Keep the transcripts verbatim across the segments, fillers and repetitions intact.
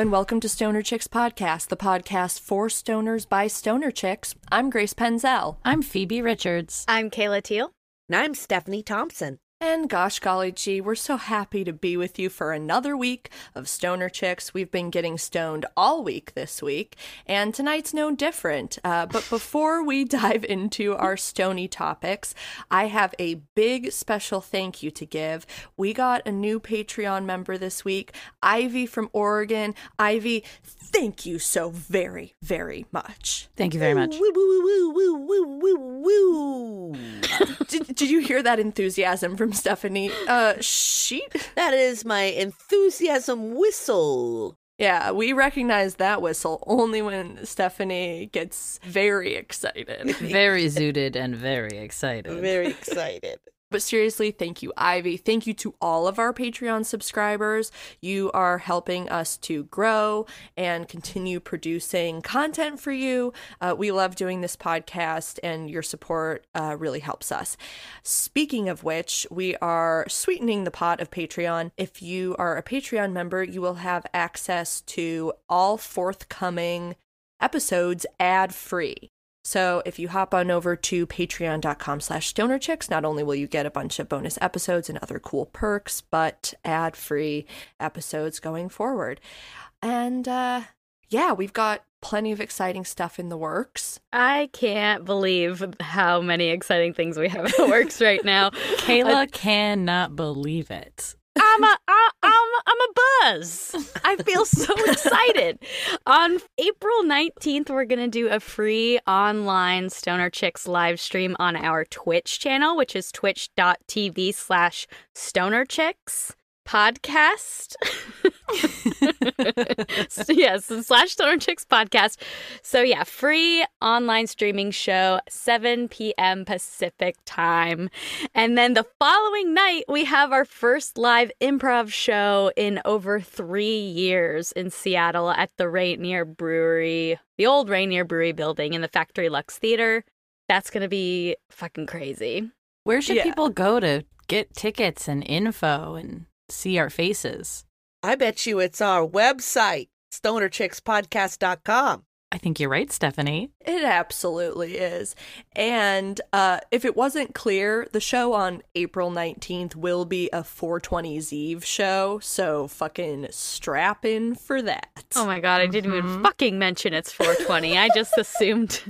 and welcome to Stoner Chicks Podcast, the podcast for stoners by stoner chicks. I'm Grace Penzel. I'm Phoebe Richards. I'm Kayla Teal. And I'm Stephanie Thompson. And gosh golly gee, we're so happy to be with you for another week of Stoner Chicks. We've been getting stoned all week this week, and tonight's no different. Uh, but before we dive into our stony topics, I have a big special thank you to give. We got a new Patreon member this week, Ivy from Oregon. Ivy, thank you so very, very much. Thank you very much. Woo, woo, woo, woo, woo, woo, woo. did, did you hear that enthusiasm from Stephanie? Uh, she that is my enthusiasm whistle. Yeah, we recognize that whistle only when Stephanie gets very excited. Very zooted and very excited. Very excited. But seriously, thank you, Ivy. Thank you to all of our Patreon subscribers. You are helping us to grow and continue producing content for you. Uh, we love doing this podcast, and your support uh, really helps us. Speaking of which, we are sweetening the pot of Patreon. If you are a Patreon member, you will have access to all forthcoming episodes ad-free. So if you hop on over to patreon.com slash stonerchicks, not only will you get a bunch of bonus episodes and other cool perks, but ad-free episodes going forward. And uh, yeah, we've got plenty of exciting stuff in the works. I can't believe how many exciting things we have in the works right now. Kayla I- cannot believe it. I'm a, I, I'm, I'm a buzz. I feel so excited. On April nineteenth, we're going to do a free online Stoner Chicks live stream on our Twitch channel, which is twitch.tv slash Stoner Chicks Podcast. so, yes, slash Stoner Chicks Podcast. So yeah, free online streaming show, seven p.m. Pacific time. And then the following night, we have our first live improv show in over three years in Seattle at the Rainier Brewery, the old Rainier Brewery building in the Factory Lux Theater. That's going to be fucking crazy. Where should yeah. people go to get tickets and info and see our faces? I bet you it's our website, stoner chicks podcast dot com. I think you're right, Stephanie. It absolutely is. And uh, if it wasn't clear, the show on April nineteenth will be a four twenty's Eve show, so fucking strap in for that. Oh my god, I didn't mm-hmm. even fucking mention it's four twenty. I just assumed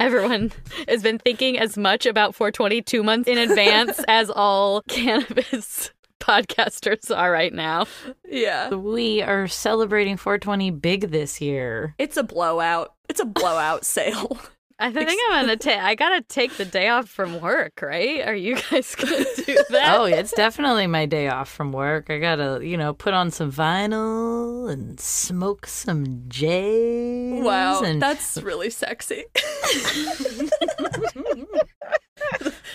everyone has been thinking as much about four twenty two months in advance as all cannabis podcasters are right now. Yeah. We are celebrating four twenty big this year. It's a blowout. It's a blowout sale. I think I'm going to take, I got to take the day off from work, right? Are you guys going to do that? Oh, it's definitely my day off from work. I got to, you know, put on some vinyl and smoke some J's. Wow, and that's really sexy.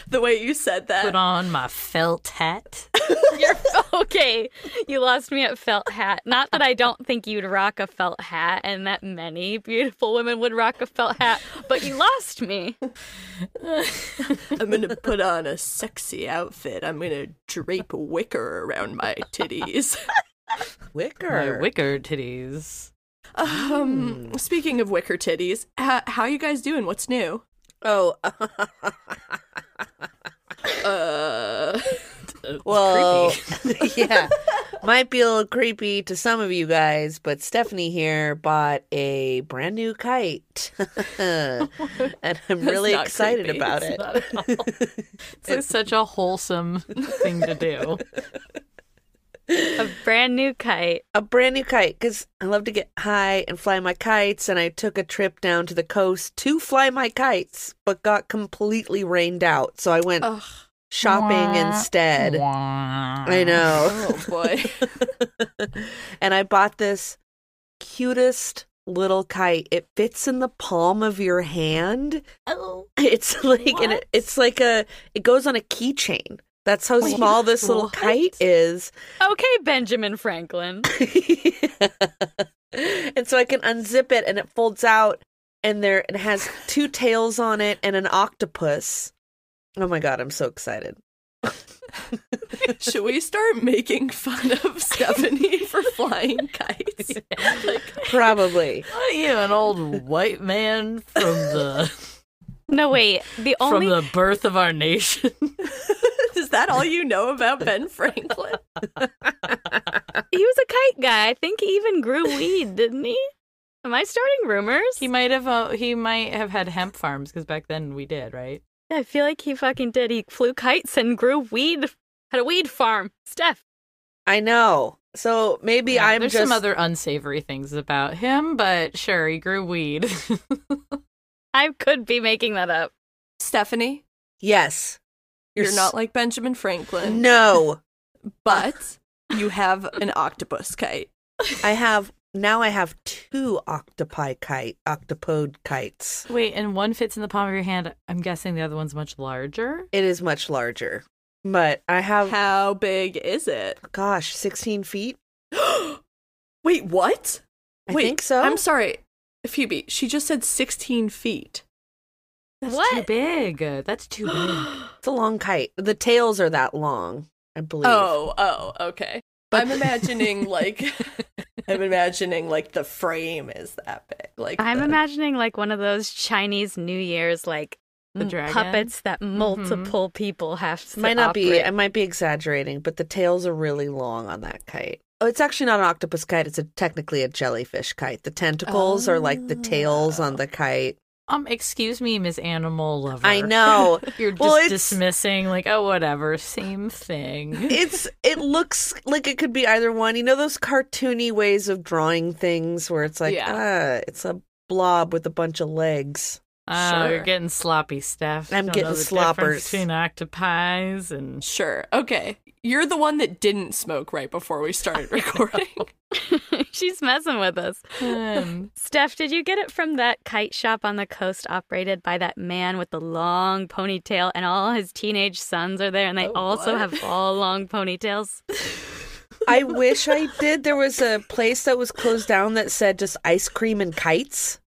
The way you said that. Put on my felt hat. You're, okay, you lost me at felt hat. Not that I don't think you'd rock a felt hat and that many beautiful women would rock a felt hat, but you lost me. I'm going to put on a sexy outfit. I'm going to drape wicker around my titties. Wicker? My wicker titties. Um, mm. Speaking of wicker titties, how, how you guys doing? What's new? Oh, uh, well, yeah, might be a little creepy to some of you guys, but Stephanie here bought a brand new kite, and I'm really excited creepy. about it's it. It's like such a wholesome thing to do. A brand new kite. A brand new kite, because I love to get high and fly my kites, and I took a trip down to the coast to fly my kites, but got completely rained out, so I went Ugh. shopping wah, instead. Wah. I know. Oh, boy. And I bought this cutest little kite. It fits in the palm of your hand. Oh, it's like and it, it's like a. It goes on a keychain. That's how Wait, small this little what? kite is. Okay, Benjamin Franklin. Yeah. And so I can unzip it, and it folds out, and there it has two tails on it and an octopus. Oh my god, I'm so excited! Should we start making fun of Stephanie for flying kites? Like, probably. What are you, an old white man from the... No, wait. The only... From the birth of our nation. Is that all you know about Ben Franklin? He was a kite guy. I think he even grew weed, didn't he? Am I starting rumors? He might have uh, he might have had hemp farms, because back then we did, right? Yeah, I feel like he fucking did. He flew kites and grew weed. Had a weed farm. Steph. I know. So maybe yeah, I'm there's just... There's some other unsavory things about him, but sure, he grew weed. I could be making that up. Stephanie? Yes. You're, You're s- not like Benjamin Franklin. No. But you have an octopus kite. I have... Now I have two octopi kite, octopode kites. Wait, and one fits in the palm of your hand. I'm guessing the other one's much larger? It is much larger. But I have... How big is it? Gosh, sixteen feet. Wait, what? I Wait, think so. I'm sorry. Phoebe, she just said sixteen feet. That's what? Too big. That's too big. It's a long kite. The tails are that long, I believe. Oh, oh, okay. But... I'm imagining, like... I'm imagining, like, the frame is that big. Like I'm the... imagining, like, one of those Chinese New Year's, like, the dragon? Puppets that multiple mm-hmm. people have to might not operate. Be. I might be exaggerating, but the tails are really long on that kite. Oh, it's actually not an octopus kite. It's a, technically a jellyfish kite. The tentacles oh. are, like, the tails on the kite. Um, excuse me, Miz Animal Lover. I know. You're well, just it's... dismissing, like, oh, whatever, same thing. It's It looks like it could be either one. You know those cartoony ways of drawing things where it's like, yeah. ah, it's a blob with a bunch of legs. Oh, sure. You're getting sloppy, Steph. I'm Don't getting know the sloppers. Between octopi and... Sure, okay. You're the one that didn't smoke right before we started recording. She's messing with us. Um, Steph, did you get it from that kite shop on the coast operated by that man with the long ponytail and all his teenage sons are there and they oh, also what? have all long ponytails? I wish I did. There was a place that was closed down that said just ice cream and kites.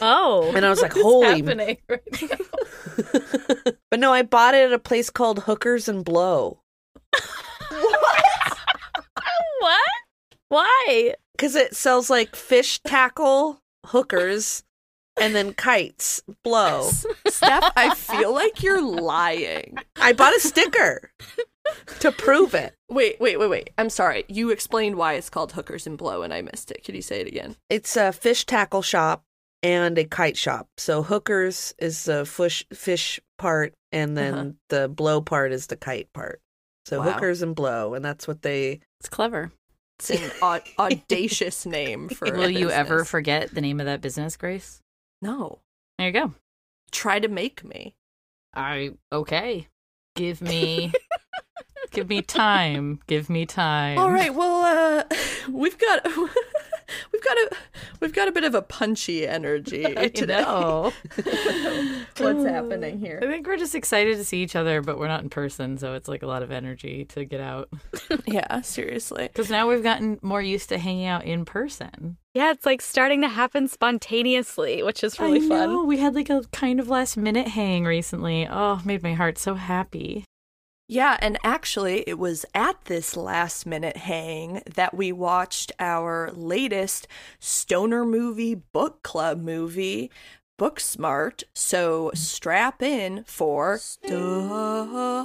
Oh. And I was like, holy. Right but no, I bought it at a place called Hookers and Blow. What? What? Why? Because it sells, like, fish tackle, hookers, and then kites. Blow. Steph, I feel like you're lying. I bought a sticker to prove it. Wait, wait, wait, wait. I'm sorry. You explained why it's called Hookers and Blow, and I missed it. Could you say it again? It's a fish tackle shop and a kite shop. So hookers is the fish, fish part, and then uh-huh. the blow part is the kite part. So wow. Hookers and Blow, and that's what they... It's clever. It's an aud- audacious name for Will a you ever forget the name of that business, Grace? No. There you go. Try to make me. I okay. Give me give me time. Give me time. All right, well uh, we've got we've got a we've got a bit of a punchy energy today. What's happening here? I think we're just excited to see each other, but we're not in person, so it's like a lot of energy to get out. Yeah, seriously. Because now we've gotten more used to hanging out in person. Yeah, it's like starting to happen spontaneously, which is really I fun. Know. We had like a kind of last minute hang recently. Oh, made my heart so happy. Yeah, and actually, it was at this last-minute hang that we watched our latest stoner movie, book club movie, Booksmart. So strap in for Stoner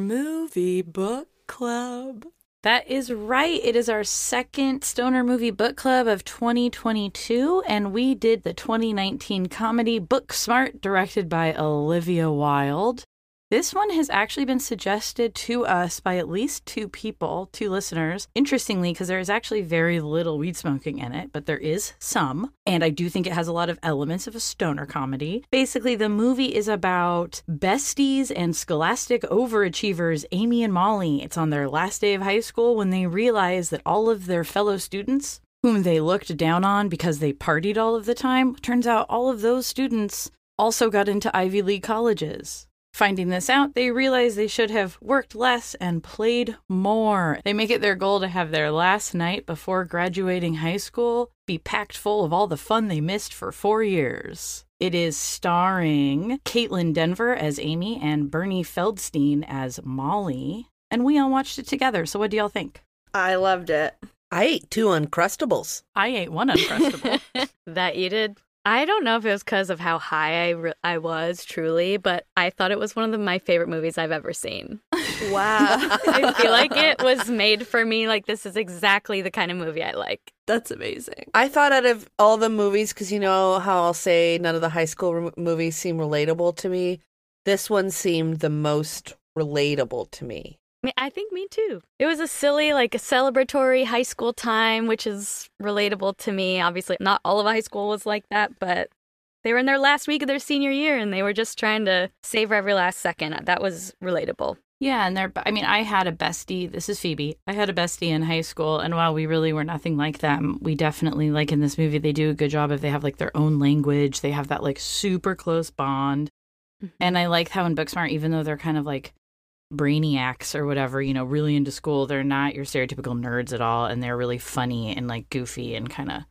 Movie Book Club. That is right. It is our second Stoner Movie Book Club of twenty twenty-two, and we did the twenty nineteen comedy Booksmart, directed by Olivia Wilde. This one has actually been suggested to us by at least two people, two listeners. Interestingly, because there is actually very little weed smoking in it, but there is some. And I do think it has a lot of elements of a stoner comedy. Basically, the movie is about besties and scholastic overachievers, Amy and Molly. It's on their last day of high school when they realize that all of their fellow students, whom they looked down on because they partied all of the time, turns out all of those students also got into Ivy League colleges. Finding this out, they realize they should have worked less and played more. They make it their goal to have their last night before graduating high school be packed full of all the fun they missed for four years. It is starring Kaitlyn Denver as Amy and Beanie Feldstein as Molly. And we all watched it together. So what do y'all think? I loved it. I ate two Uncrustables. I ate one Uncrustable. That you did. I don't know if it was because of how high I, re- I was, truly, but I thought it was one of the, my favorite movies I've ever seen. Wow. I feel like it was made for me. Like, this is exactly the kind of movie I like. That's amazing. I thought out of all the movies, because you know how I'll say none of the high school re- movies seem relatable to me, this one seemed the most relatable to me. I think me too. It was a silly, like a celebratory high school time, which is relatable to me. Obviously, not all of high school was like that, but they were in their last week of their senior year and they were just trying to savor every last second. That was relatable. Yeah. And they're, I mean, I had a bestie. This is Phoebe. I had a bestie in high school. And while we really were nothing like them, we definitely, like in this movie, they do a good job if they have like their own language. They have that like super close bond. Mm-hmm. And I like how in Booksmart, even though they're kind of like brainiacs or whatever, you know, really into school, they're not your stereotypical nerds at all, and they're really funny and like goofy and kind of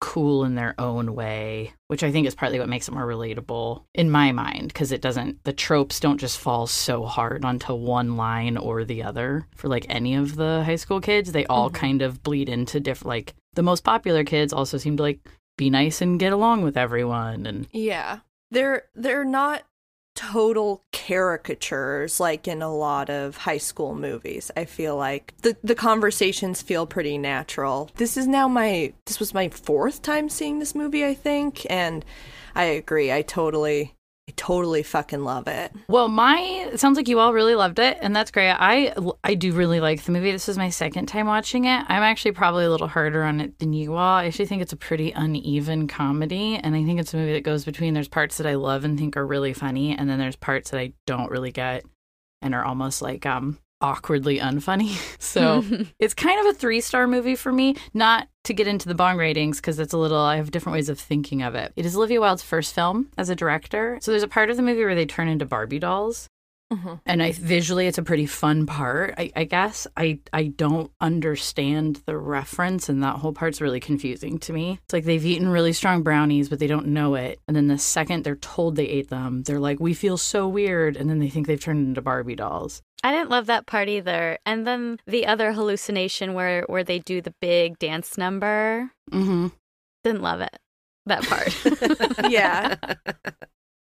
cool in their own way, which I think is partly what makes it more relatable in my mind, because it doesn't, the tropes don't just fall so hard onto one line or the other for like any of the high school kids. They all mm-hmm. kind of bleed into different, like the most popular kids also seem to like be nice and get along with everyone, and yeah, they're they're not total caricatures like in a lot of high school movies. I feel like the the conversations feel pretty natural. This is now my this was my fourth time seeing this movie, I think, and I agree. I totally I totally fucking love it. Well, my it sounds like you all really loved it, and that's great. I I do really like the movie. This is my second time watching it. I'm actually probably a little harder on it than you all. I actually think it's a pretty uneven comedy, and I think it's a movie that goes between, there's parts that I love and think are really funny, and then there's parts that I don't really get and are almost like um awkwardly unfunny. So it's kind of a three-star movie for me, not to get into the bong ratings, because it's a little, I have different ways of thinking of it. It is Olivia Wilde's first film as a director. So there's a part of the movie where they turn into Barbie dolls. Mm-hmm. And I visually, it's a pretty fun part. I, I guess I, I don't understand the reference, and that whole part's really confusing to me. It's like they've eaten really strong brownies, but they don't know it. And then the second they're told they ate them, they're like, we feel so weird. And then they think they've turned into Barbie dolls. I didn't love that part either. And then the other hallucination where, where they do the big dance number. Mm-hmm. Didn't love it, that part. Yeah.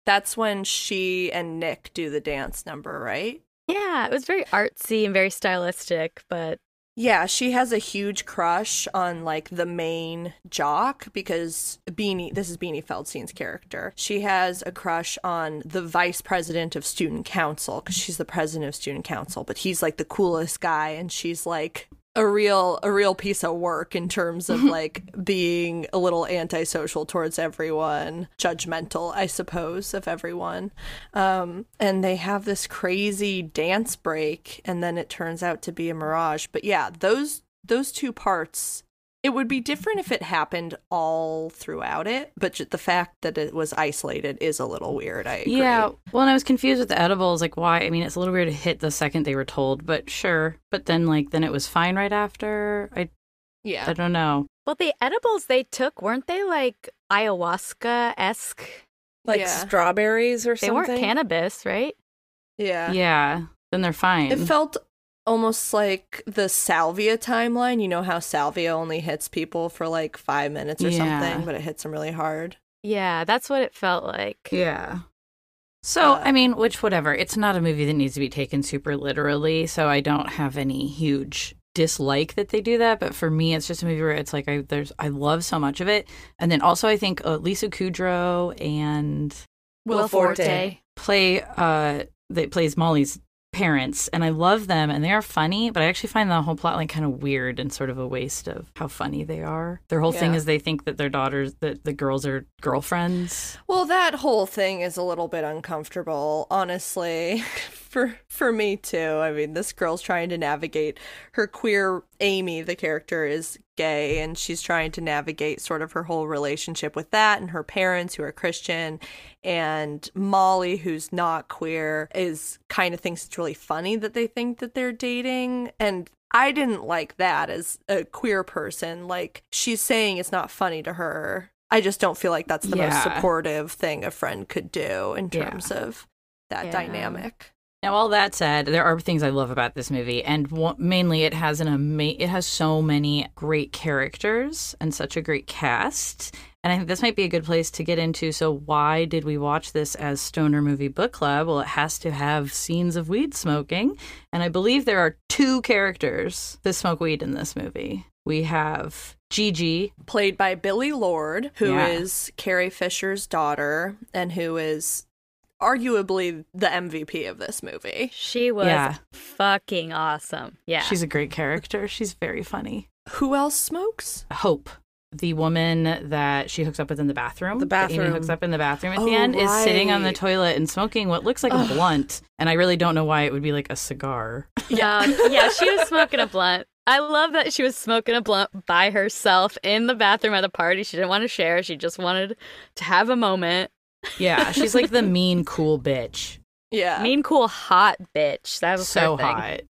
That's when she and Nick do the dance number, right? Yeah, it was very artsy and very stylistic, but... Yeah, she has a huge crush on, like, the main jock, because Beanie, this is Beanie Feldstein's character. She has a crush on the vice president of student council, because she's the president of student council, but he's, like, the coolest guy, and she's, like, a real a real piece of work in terms of, like, being a little antisocial towards everyone, judgmental, I suppose, of everyone. Um, and they have this crazy dance break, and then it turns out to be a mirage. But yeah, those those two parts, it would be different if it happened all throughout it, but the fact that it was isolated is a little weird, I agree. Yeah, well, and I was confused with the edibles, like, why? I mean, it's a little weird to hit the second they were told, but sure. But then, like, then it was fine right after. I, yeah. I don't know. Well, the edibles they took, weren't they, like, ayahuasca-esque? Like yeah. strawberries or they something? They weren't cannabis, right? Yeah. Yeah, then they're fine. It felt... almost like the salvia timeline. You know how salvia only hits people for like five minutes or yeah. something, but it hits them really hard. Yeah, that's what it felt like. Yeah. So, uh, I mean, which, whatever. It's not a movie that needs to be taken super literally, so I don't have any huge dislike that they do that. But for me, it's just a movie where it's like I there's I love so much of it. And then also I think uh, Lisa Kudrow and Will, Will Forte, Forte play, uh, that plays Molly's parents, and I love them, and they are funny, but I actually find the whole plotline kind of weird and sort of a waste of how funny they are. Their whole yeah. thing is they think that their daughters, that the girls are girlfriends. Well, that whole thing is a little bit uncomfortable, honestly, for for me too. I mean, this girl's trying to navigate her queer, Amy, the character, is gay, and she's trying to navigate sort of her whole relationship with that, and her parents who are Christian, and Molly, who's not queer, is kind of thinks it's really funny that they think that they're dating. And I didn't like that as a queer person. Like, she's saying it's not funny to her, I just don't feel like that's the yeah. most supportive thing a friend could do in terms yeah. of that yeah. dynamic. Now, all that said, there are things I love about this movie, and w- mainly it has an ama- it has so many great characters and such a great cast. And I think this might be a good place to get into. So why did we watch this as Stoner Movie Book Club? Well, it has to have scenes of weed smoking. And I believe there are two characters that smoke weed in this movie. We have Gigi, played by Billy Lourd, who yeah. is Carrie Fisher's daughter and who is arguably the M V P of this movie. She was yeah. fucking awesome. Yeah. She's a great character. She's very funny. Who else smokes? Hope. The woman that she hooks up with in the bathroom, the bathroom hooks up in the bathroom at oh, the end, right. is sitting on the toilet and smoking what looks like Ugh. a blunt. And I really don't know why it would be like a cigar. Yeah, yeah, she was smoking a blunt. I love that she was smoking a blunt by herself in the bathroom at a party. She didn't want to share. She just wanted to have a moment. Yeah, she's like the mean, cool bitch. Yeah. Mean, cool, hot bitch. That was so hot.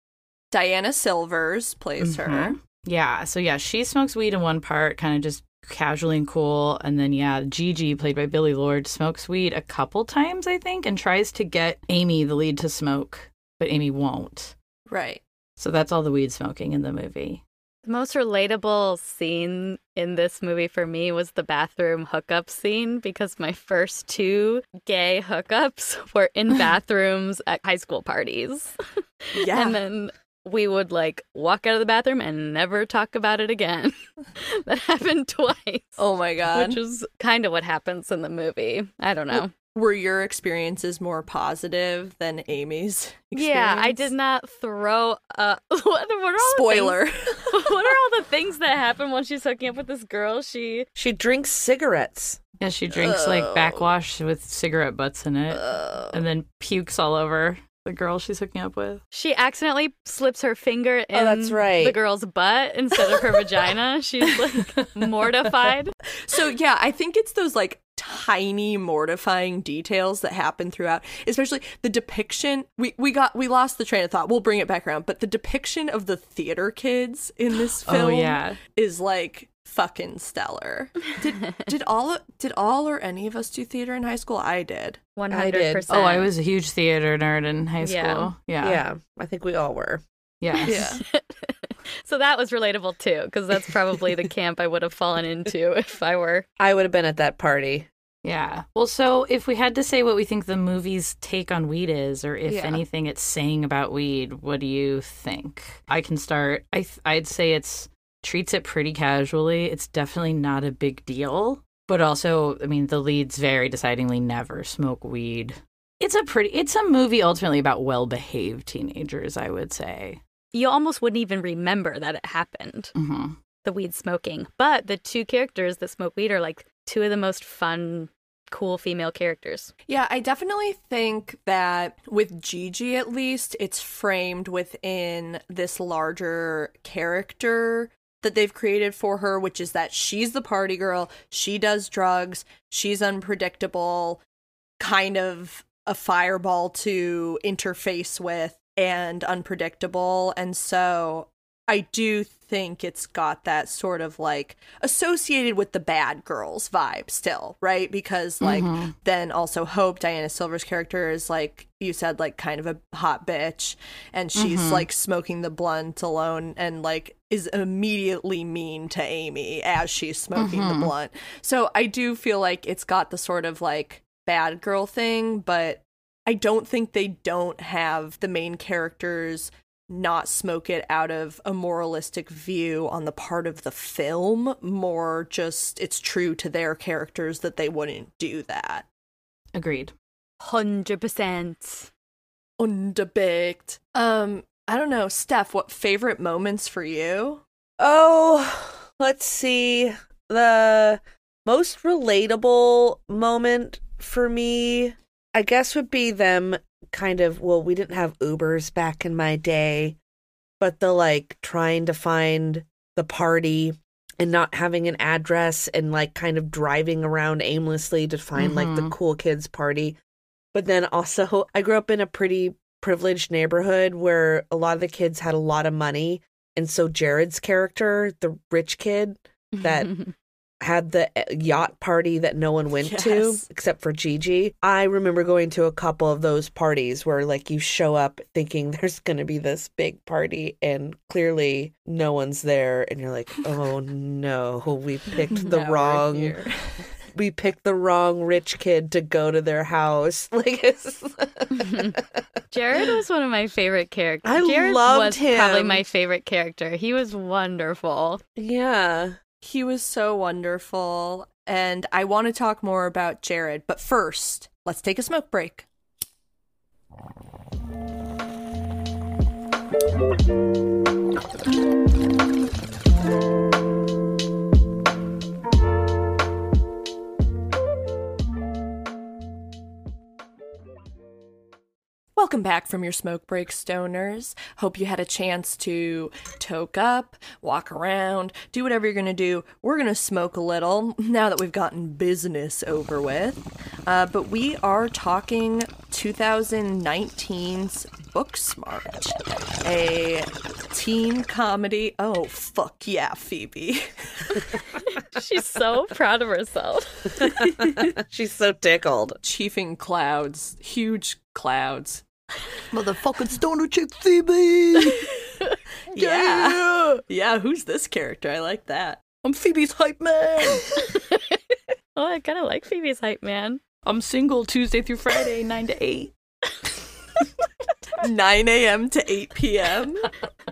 Diana Silvers plays mm-hmm. her. Yeah, so yeah, she smokes weed in one part, kind of just casually and cool, and then yeah, Gigi, played by Billy Lourd, smokes weed a couple times, I think, and tries to get Amy, the lead, to smoke, but Amy won't. Right. So that's all the weed smoking in the movie. The most relatable scene in this movie for me was the bathroom hookup scene, because my first two gay hookups were in bathrooms at high school parties. Yeah. And then we would, like, walk out of the bathroom and never talk about it again. That happened twice. Oh, my God. Which is kind of what happens in the movie. I don't know. Were your experiences more positive than Amy's experience? Yeah, I did not throw up. What, what are all Spoiler. The things, what are all the things that happen when she's hooking up with this girl? She she drinks cigarettes. Yeah, she drinks, oh. like, backwash with cigarette butts in it. Oh. And then pukes all over the girl she's hooking up with. She accidentally slips her finger in oh, that's right. the girl's butt instead of her vagina. She's like mortified. So yeah, I think it's those like tiny mortifying details that happen throughout, especially the depiction. We we got we lost the train of thought. We'll bring it back around. But the depiction of the theater kids in this film oh, yeah. is like fucking stellar. Did did all did all or any of us do theater in high school? I did. one hundred percent. I did. Oh, I was a huge theater nerd in high school. Yeah. Yeah. yeah I think we all were. Yes. Yeah. So that was relatable too, because that's probably the camp I would have fallen into if I were. I would have been at that party. Yeah. Well, so if we had to say what we think the movie's take on weed is, or if yeah. anything it's saying about weed, what do you think? I can start. I th- I'd say it's treats it pretty casually. It's definitely not a big deal. But also, I mean, the leads very decidedly never smoke weed. It's a pretty, it's a movie ultimately about well-behaved teenagers, I would say. You almost wouldn't even remember that it happened, mm-hmm. the weed smoking. But the two characters that smoke weed are like two of the most fun, cool female characters. Yeah, I definitely think that with Gigi, at least, it's framed within this larger character that they've created for her, which is that she's the party girl, she does drugs, she's unpredictable, kind of a fireball to interface with and unpredictable. And so I do think it's got that sort of like associated with the bad girls vibe still, right? Because like mm-hmm. then also Hope, Diana Silver's character, is like you said, like kind of a hot bitch, and she's mm-hmm. like smoking the blunt alone and like is immediately mean to Amy as she's smoking mm-hmm. the blunt. So I do feel like it's got the sort of like bad girl thing, but I don't think they don't have the main characters not smoke it out of a moralistic view on the part of the film, more just it's true to their characters that they wouldn't do that. Agreed. one hundred percent. Underbaked. Um, I don't know, Steph, what favorite moments for you? Oh, let's see. The most relatable moment for me, I guess, would be them kind of, well, we didn't have Ubers back in my day, but the like trying to find the party and not having an address and like kind of driving around aimlessly to find mm-hmm. like the cool kids party. But then also I grew up in a pretty privileged neighborhood where a lot of the kids had a lot of money. And so Jared's character, the rich kid that had the yacht party that no one went yes. to except for Gigi. I remember going to a couple of those parties where, like, you show up thinking there's going to be this big party and clearly no one's there. And you're like, oh, no, we picked the wrong... Here. We picked the wrong rich kid to go to their house. Like, it's... Jared was one of my favorite characters. I Jared loved was him. Probably my favorite character. He was wonderful. Yeah, he was so wonderful. And I want to talk more about Jared, but first, let's take a smoke break. Welcome back from your smoke break, stoners. Hope you had a chance to toke up, walk around, do whatever you're going to do. We're going to smoke a little now that we've gotten business over with. Uh, but we are talking twenty nineteen's Booksmart, a teen comedy. Oh, fuck yeah, Phoebe. She's so proud of herself. She's so tickled. Chiefing clouds, huge clouds. Motherfucking stoner chick Phoebe. Yeah. Yeah, who's this character? I like that. I'm Phoebe's hype man. Oh, I kind of like Phoebe's hype man. I'm single Tuesday through Friday, nine to eight. nine a.m. to eight p.m.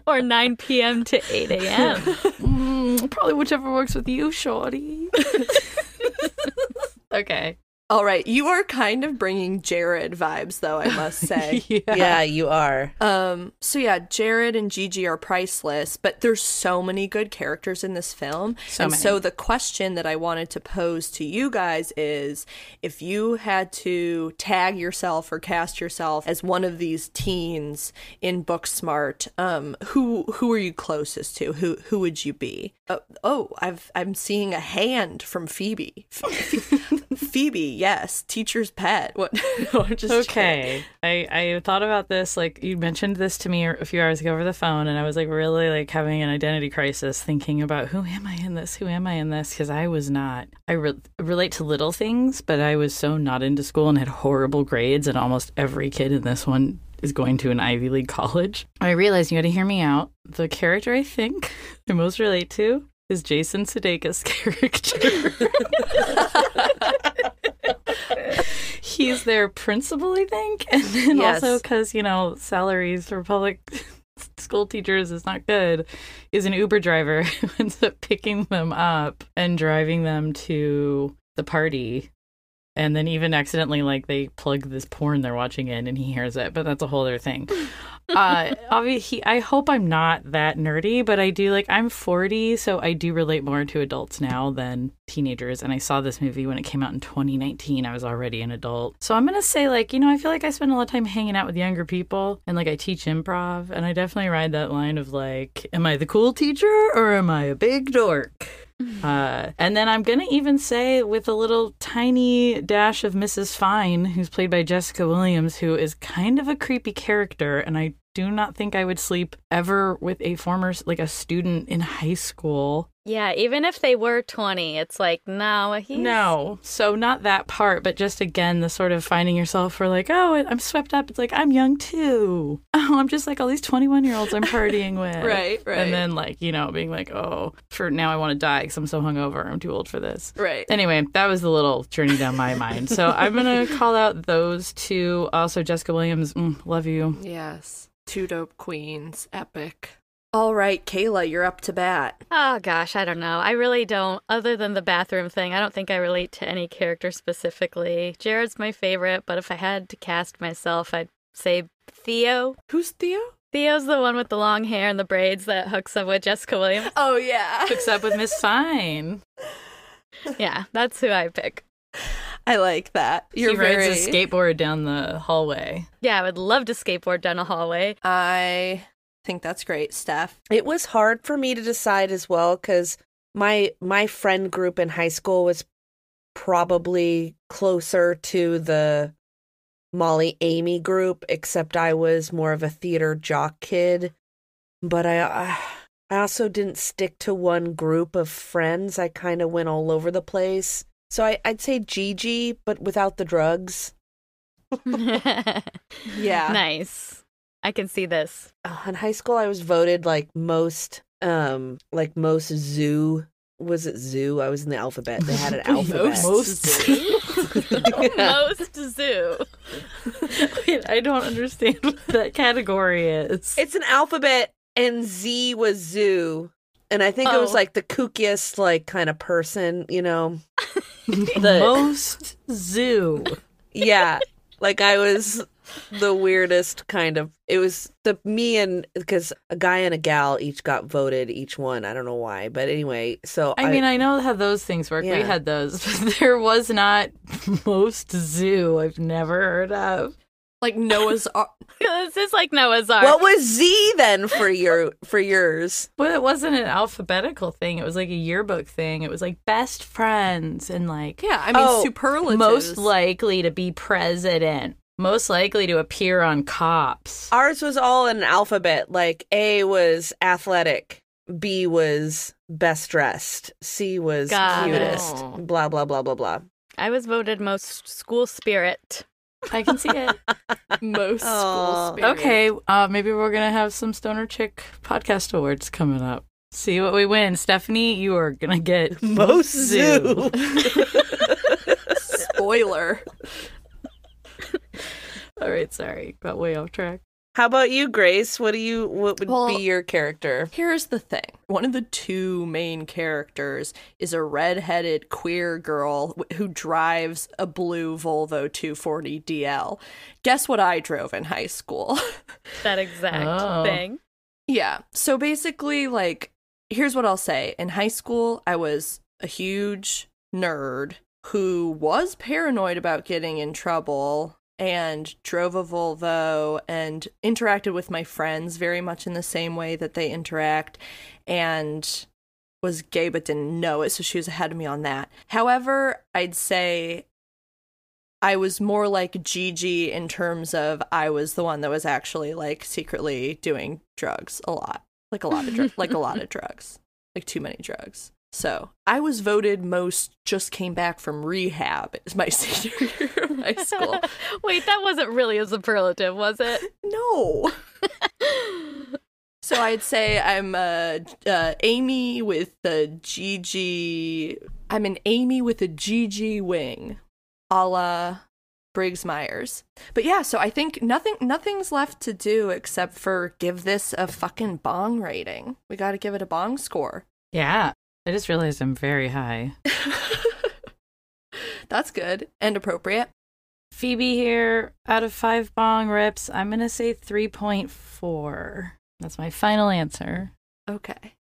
Or nine p.m. to eight a.m. Mm, probably whichever works with you, shorty. Okay. All right. You are kind of bringing Jared vibes, though, I must say. yeah. yeah, you are. Um. So, yeah, Jared and Gigi are priceless, but there's so many good characters in this film. So and many. So the question that I wanted to pose to you guys is, if you had to tag yourself or cast yourself as one of these teens in Booksmart, um, who who are you closest to? Who who would you be? Uh, oh, I've I'm seeing a hand from Phoebe. Phoebe. Yes, teacher's pet. What? No, I'm just okay. I, I thought about this, like, you mentioned this to me a few hours ago over the phone, and I was like really like having an identity crisis, thinking about who am I in this? Who am I in this? Because I was not. I re- relate to little things, but I was so not into school and had horrible grades, and almost every kid in this one is going to an Ivy League college. I realized, you got to hear me out. The character I think I most relate to is Jason Sudeikis' character. He's their principal, I think. And then yes. also because, you know, salaries for public school teachers is not good, is an Uber driver who ends up picking them up and driving them to the party. And then even accidentally, like, they plug this porn they're watching in and he hears it. But that's a whole other thing. uh, obviously, I hope I'm not that nerdy, but I do, like, I'm forty, so I do relate more to adults now than teenagers. And I saw this movie when it came out in twenty nineteen. I was already an adult. So I'm going to say, like, you know, I feel like I spend a lot of time hanging out with younger people. And, like, I teach improv. And I definitely ride that line of, like, am I the cool teacher or am I a big dork? Uh, and then I'm going to even say, with a little tiny dash of Missus Fine, who's played by Jessica Williams, who is kind of a creepy character. And I do not think I would sleep ever with a former, like a student in high school. Yeah, even if they were twenty, it's like, no, he's... No, so not that part, but just, again, the sort of finding yourself for, like, oh, I'm swept up. It's like, I'm young, too. Oh, I'm just like all these twenty-one-year-olds I'm partying with. Right, right. And then, like, you know, being like, oh, for now I want to die because I'm so hungover. I'm too old for this. Right. Anyway, that was the little journey down my mind. So I'm going to call out those two. Also, Jessica Williams, mm, love you. Yes. Two dope queens. Epic. All right, Kayla, you're up to bat. Oh, gosh, I don't know. I really don't. Other than the bathroom thing, I don't think I relate to any character specifically. Jared's my favorite, but if I had to cast myself, I'd say Theo. Who's Theo? Theo's the one with the long hair and the braids that hooks up with Jessica Williams. Oh, yeah. Hooks up with Miss Fine. Yeah, that's who I pick. I like that. You're he very... rides a skateboard down the hallway. Yeah, I would love to skateboard down a hallway. I... think that's great, Steph. It was hard for me to decide as well, because my my friend group in high school was probably closer to the Molly Amy group, except I was more of a theater jock kid. But I, I I also didn't stick to one group of friends. I kind of went all over the place. So I, I'd say Gigi, but without the drugs. Yeah. Nice. I can see this. Uh, in high school, I was voted like most, um, like most zoo. Was it zoo? I was in the alphabet. They had an alphabet. Most zoo? Most zoo. Wait, I don't understand what that category is. It's an alphabet, and Z was zoo. And I think oh. it was like the kookiest, like, kind of person, you know? the... Most zoo. Yeah. Like, I was the weirdest kind of. It was the me and because a guy and a gal each got voted, each one. I don't know why, but anyway. So I, I mean, I know how those things work. Yeah. We had those, but there was not most zoo. I've never heard of like Noah's Ark. This is like Noah's Ark. What was Z then for your for yours? Well, it wasn't an alphabetical thing. It was like a yearbook thing. It was like best friends and like yeah, I mean oh, superlatives. Most likely to be president. Most likely to appear on Cops. Ours was all in an alphabet. Like, A was athletic. B was best dressed. C was Got cutest. It. Blah, blah, blah, blah, blah. I was voted most school spirit. I can see it. Most oh. school spirit. Okay, uh, maybe we're going to have some Stoner Chick podcast awards coming up. See what we win. Stephanie, you are going to get most zoo. Spoiler. All right, sorry, got way off track. How about you, Grace? What do you? What would well, be your character? Here's the thing: one of the two main characters is a redheaded queer girl who drives a blue Volvo two forty D L. Guess what I drove in high school? That exact oh. thing. Yeah. So basically, like, here's what I'll say: in high school, I was a huge nerd who was paranoid about getting in trouble. And drove a Volvo and interacted with my friends very much in the same way that they interact and was gay but didn't know it, so she was ahead of me on that. However, I'd say I was more like Gigi in terms of I was the one that was actually like secretly doing drugs a lot. Like a lot of drugs. like a lot of drugs. Like too many drugs. So I was voted most just came back from rehab as my senior year of high school. Wait, that wasn't really a superlative, was it? No. So I'd say I'm uh, uh, Amy with a G G. I'm an Amy with a G G wing, a la Briggs Myers. But yeah, so I think nothing, nothing's left to do except for give this a fucking bong rating. We got to give it a bong score. Yeah. I just realized I'm very high. That's good and appropriate. Phoebe here, out of five bong rips, I'm going to say three point four. That's my final answer. Okay.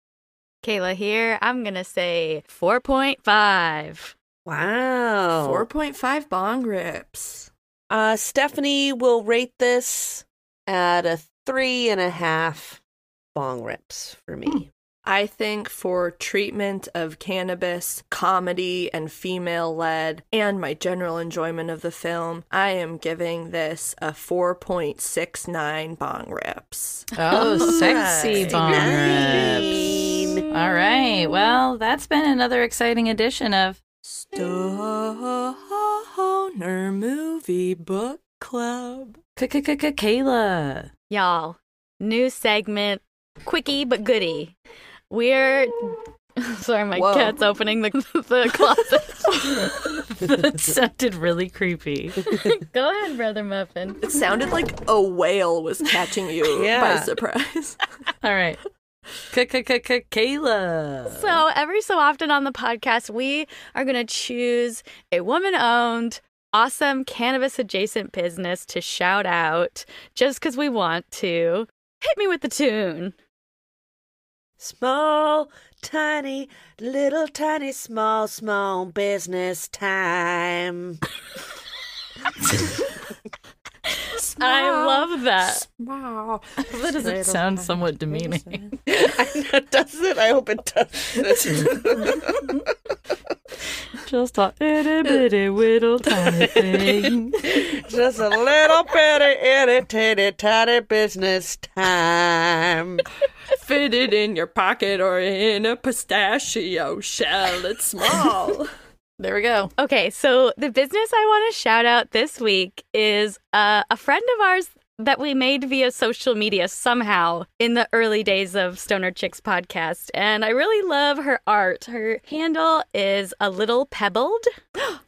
Kayla here, I'm going to say four point five. Wow. four point five bong rips. Uh, Stephanie will rate this at a three and a half bong rips for me. Mm. I think for treatment of cannabis, comedy, and female-led, and my general enjoyment of the film, I am giving this a four point six nine bong rips. Oh, sexy bong rips. All right. Well, that's been another exciting edition of Stoner Movie Book Club. Kayla. Y'all, new segment, quickie but goodie. We're sorry, my Whoa. cat's opening the, the closet. That sounded really creepy. Go ahead, Brother Muffin. It sounded like a whale was catching you yeah. by surprise. All right. Kayla. So every so often on the podcast, we are going to choose a woman-owned, awesome cannabis-adjacent business to shout out just because we want to. Hit me with the tune. Small, tiny, little, tiny, small, small business time. Small, I love that. Small. That doesn't sound somewhat demeaning. I know, does it? I hope it does. She'll start itty bitty whittle tiny thing. Just a little bitty itty titty tiny business time. Fit it in your pocket or in a pistachio shell. It's small. There we go. Okay, so the business I want to shout out this week is uh, a friend of ours that we made via social media somehow in the early days of Stoner Chicks Podcast. And I really love her art. Her handle is a little pebbled,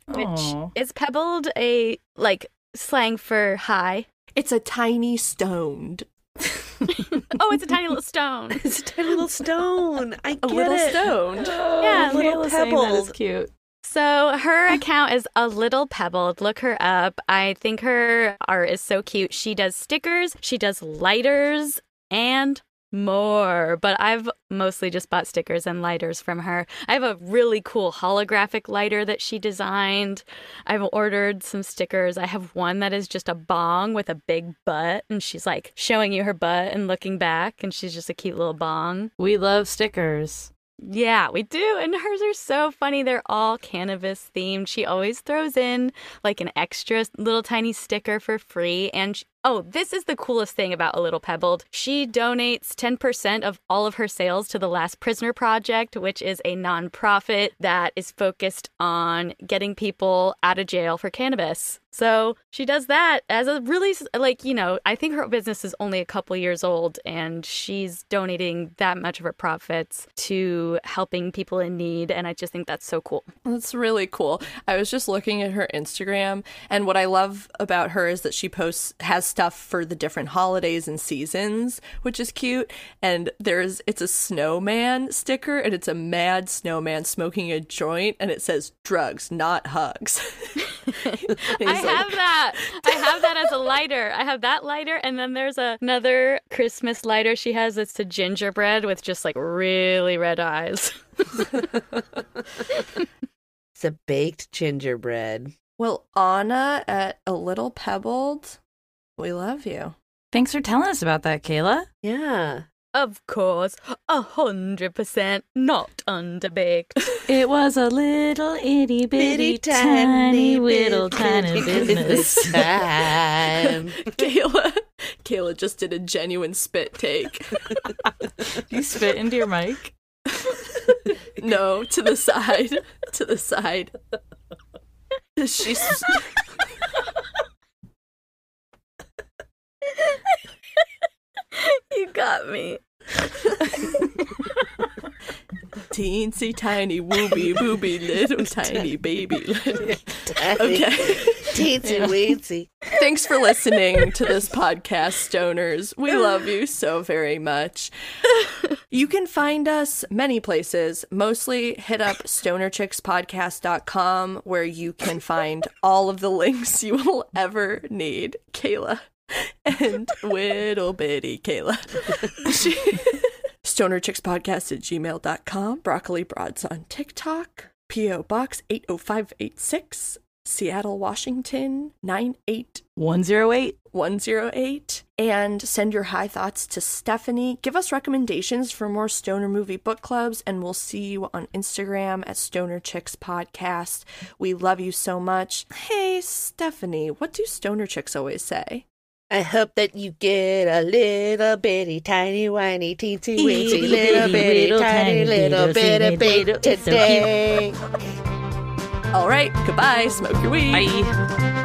which Aww. Is pebbled a, like, slang for high. It's a tiny stoned. Oh, it's a tiny little stone. It's a tiny little stone. I get it. A little it. Stoned. Oh, yeah, a little pebbled. That is cute. So her account is a little pebbled. Look her up. I think her art is so cute. She does stickers, she does lighters, and more. But I've mostly just bought stickers and lighters from her. I have a really cool holographic lighter that she designed. I've ordered some stickers. I have one that is just a bong with a big butt, and she's like showing you her butt and looking back, and she's just a cute little bong. We love stickers. Yeah, we do. And hers are so funny. They're all cannabis themed. She always throws in like an extra little tiny sticker for free. And she, oh, this is the coolest thing about A Little Pebbled. She donates ten percent of all of her sales to The Last Prisoner Project, which is a nonprofit that is focused on getting people out of jail for cannabis. So she does that as a really, like, you know, I think her business is only a couple years old, and she's donating that much of her profits to helping people in need. And I just think that's so cool. That's really cool. I was just looking at her Instagram, and what I love about her is that she posts, has stuff for the different holidays and seasons, which is cute. And there's, it's a snowman sticker, and it's a mad snowman smoking a joint, and it says drugs, not hugs. I I have that. I have that as a lighter. I have that lighter. And then there's another Christmas lighter she has. It's a gingerbread with just like really red eyes. It's a baked gingerbread. Well, Anna at A Little Pebbled, we love you. Thanks for telling us about that, Kayla. Yeah. Of course, a hundred percent not underbaked. It was a little itty bitty, bitty tiny, tiny little tiny business time. Kayla, Kayla just did a genuine spit take. You spit into your mic? No, to the side, to the side. She's. You got me. Teensy tiny wooby booby little tiny baby little tiny. Okay. Teensy weensy. Thanks for listening to this podcast, stoners. We love you so very much. You can find us many places. Mostly hit up stoner chicks podcast dot com, where you can find all of the links you will ever need. Kayla. And little bitty Kayla. stoner chicks podcast at gmail dot com. Broccoli Broads on TikTok. P O Box eight oh five eight six. Seattle, Washington nine eight one oh eight. one oh eight. And send your high thoughts to Stephanie. Give us recommendations for more stoner movie book clubs, and we'll see you on Instagram at Stoner Chicks Podcast. We love you so much. Hey, Stephanie, what do stoner chicks always say? I hope that you get a little bitty, tiny, whiny, teensy, weensy, little bitty, tiny, little bitty, bitty today. All right, goodbye. Smoke your weed. Bye.